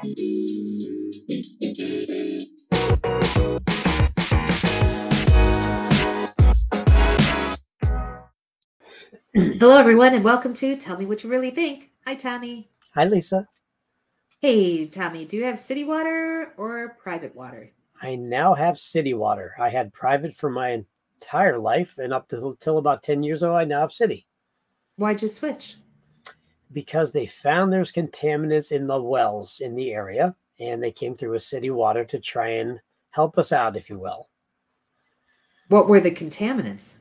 Hello, everyone, and welcome to Tell Me What You Really Think. Hi, Tommy. Hi, Lisa. Hey, Tommy, do you have city water or private water? I now have city water. I had private for my entire life, and up till about 10 years ago, I now have city. Why'd you switch? Because they found there's contaminants in the wells in the area, and they came through with city water to try and help us out, if you will. What were the contaminants?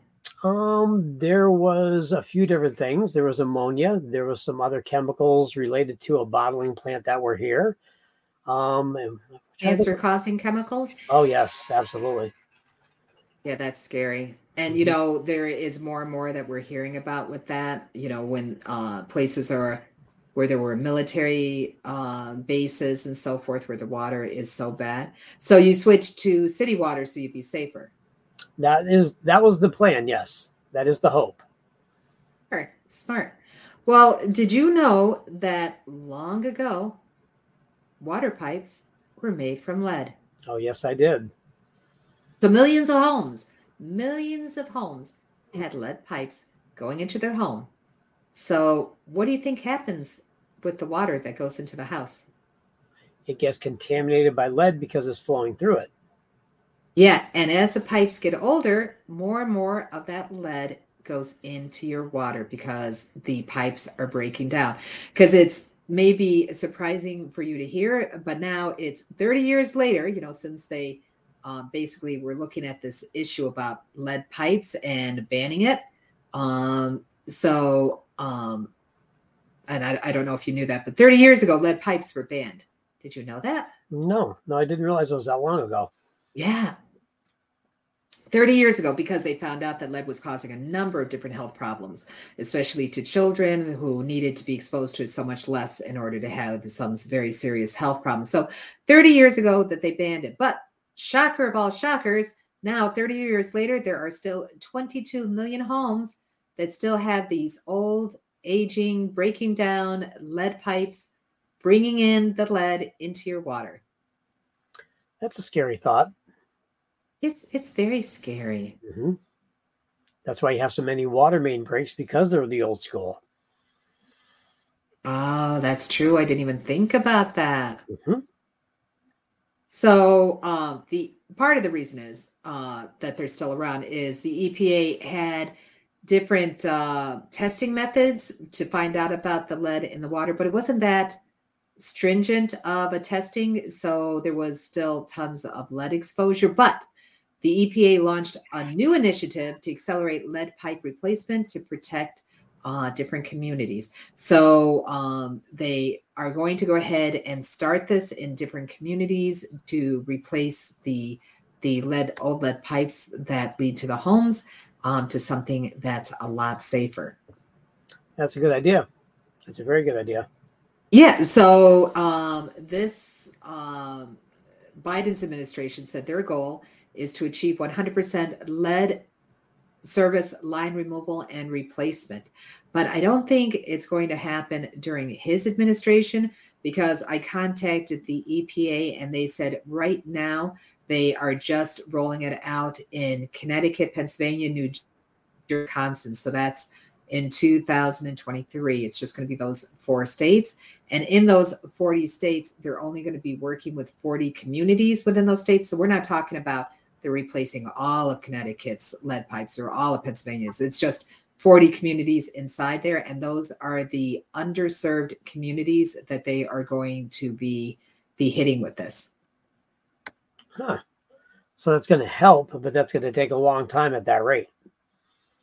There was a few different things. There was ammonia. There was some other chemicals related to a bottling plant that were here. Cancer-causing chemicals? Oh, yes, absolutely. Yeah, that's scary. And, you know, there is more and more that we're hearing about with that, you know, when places are where there were military bases and so forth, where the water is so bad. So you switched to city water so you'd be safer. That was the plan. Yes, that is the hope. Smart. Well, did you know that long ago, water pipes were made from lead? Oh, yes, I did. So millions of homes had lead pipes going into their home. So what do you think happens with the water that goes into the house? It gets contaminated by lead because it's flowing through it. Yeah, and as the pipes get older, more and more of that lead goes into your water because the pipes are breaking down. Because it's maybe surprising for you to hear, but now it's 30 years later, you know, since they basically were looking at this issue about lead pipes and banning it. And I don't know if you knew that, but 30 years ago, lead pipes were banned. Did you know that? No, I didn't realize it was that long ago. Yeah. 30 years ago, because they found out that lead was causing a number of different health problems, especially to children who needed to be exposed to it so much less in order to have some very serious health problems. So 30 years ago that they banned it. But shocker of all shockers, now 30 years later, there are still 22 million homes that still have these old, aging, breaking down lead pipes, bringing in the lead into your water. That's a scary thought. It's very scary. Mm-hmm. That's why you have so many water main breaks, because they're the old school. Oh, that's true. I didn't even think about that. Mm-hmm. So the part of the reason is that they're still around is the EPA had different testing methods to find out about the lead in the water, but it wasn't that stringent of a testing, so there was still tons of lead exposure. But the EPA launched a new initiative to accelerate lead pipe replacement to protect different communities. So they are going to go ahead and start this in different communities to replace the old lead pipes that lead to the homes to something that's a lot safer. That's a good idea. That's a very good idea. Yeah, so this Biden's administration said their goal is to achieve 100% lead service line removal and replacement. But I don't think it's going to happen during his administration, because I contacted the EPA and they said right now they are just rolling it out in Connecticut, Pennsylvania, New Jersey, Wisconsin. So that's in 2023. It's just going to be those 4 states. And in those 40 states, they're only going to be working with 40 communities within those states. So we're not talking about they're replacing all of Connecticut's lead pipes or all of Pennsylvania's. It's just 40 communities inside there. And those are the underserved communities that they are going to be hitting with this. Huh. So that's going to help, but that's going to take a long time at that rate.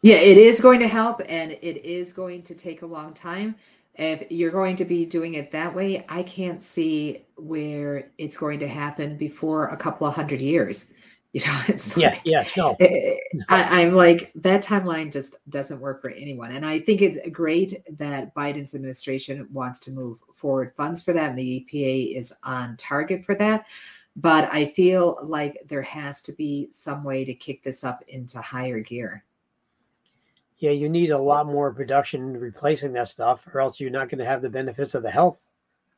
Yeah, it is going to help, and it is going to take a long time. If you're going to be doing it that way, I can't see where it's going to happen before a couple of 100 years. You know, it's like, I'm like, that timeline just doesn't work for anyone. And I think it's great that Biden's administration wants to move forward funds for that, and the EPA is on target for that. But I feel like there has to be some way to kick this up into higher gear. Yeah, you need a lot more production replacing that stuff, or else you're not going to have the benefits of the health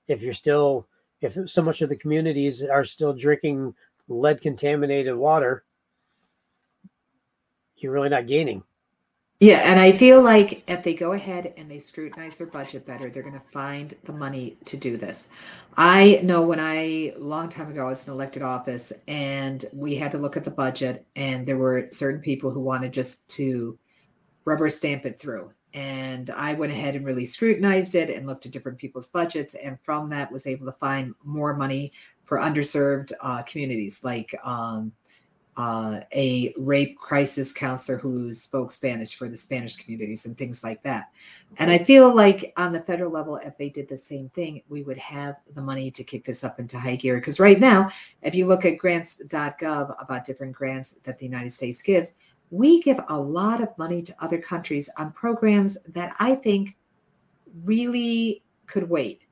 if you're still if so much of the communities are still drinking lead-contaminated water, you're really not gaining. Yeah, and I feel like if they go ahead and they scrutinize their budget better, they're going to find the money to do this. I know when long time ago, I was in elected office, and we had to look at the budget, and there were certain people who wanted just to rubber stamp it through. And I went ahead and really scrutinized it and looked at different people's budgets. And from that was able to find more money for underserved communities, like a rape crisis counselor who spoke Spanish for the Spanish communities and things like that. And I feel like on the federal level, if they did the same thing, we would have the money to kick this up into high gear. Because right now, if you look at grants.gov about different grants that the United States gives, we give a lot of money to other countries on programs that I think really could wait.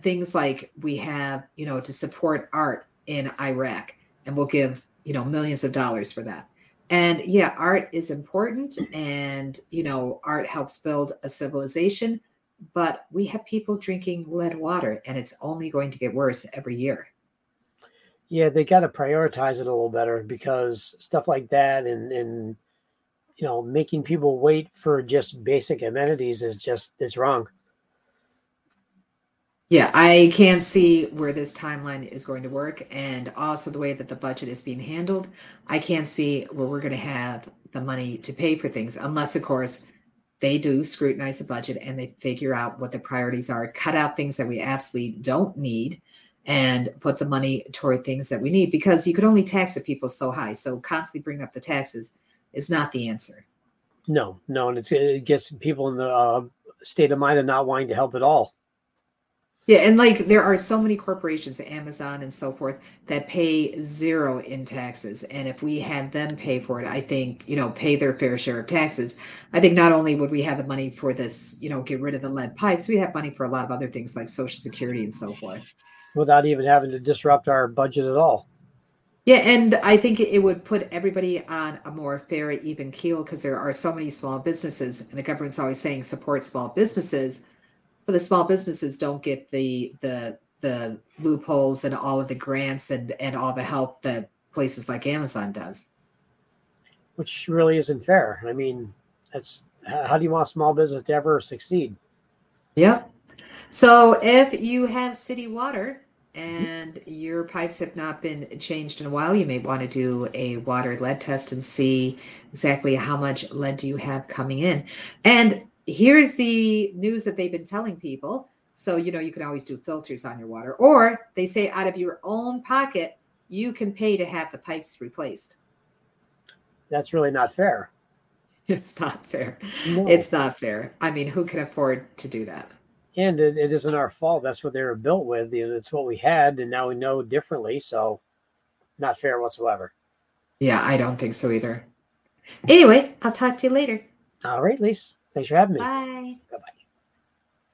Things like we have, to support art in Iraq, and we'll give, millions of dollars for that. And yeah, art is important, and, art helps build a civilization, but we have people drinking lead water, and it's only going to get worse every year. Yeah, they got to prioritize it a little better, because stuff like that and making people wait for just basic amenities is wrong. Yeah, I can't see where this timeline is going to work. And also the way that the budget is being handled, I can't see where we're going to have the money to pay for things, unless, of course, they do scrutinize the budget and they figure out what the priorities are, cut out things that we absolutely don't need, and put the money toward things that we need, because you could only tax the people so high. So constantly bringing up the taxes is not the answer. No. And it gets people in the state of mind of not wanting to help at all. Yeah. And there are so many corporations, Amazon and so forth, that pay zero in taxes. And if we had them pay for it, I think, pay their fair share of taxes, I think not only would we have the money for this, get rid of the lead pipes, we have money for a lot of other things like Social Security and so forth, without even having to disrupt our budget at all. Yeah, and I think it would put everybody on a more fair, even keel, because there are so many small businesses, and the government's always saying support small businesses, but the small businesses don't get the loopholes and all of the grants and all the help that places like Amazon does. Which really isn't fair. I mean, that's how do you want small business to ever succeed? Yeah. So if you have city water and your pipes have not been changed in a while, you may want to do a water lead test and see exactly how much lead do you have coming in. And here's the news that they've been telling people. So, you can always do filters on your water, or they say out of your own pocket, you can pay to have the pipes replaced. That's really not fair. It's not fair. No. It's not fair. I mean, who can afford to do that? And it isn't our fault. That's what they were built with. It's what we had, and now we know differently. So not fair whatsoever. Yeah, I don't think so either. Anyway, I'll talk to you later. All right, Lise. Thanks for having me. Bye. Bye-bye.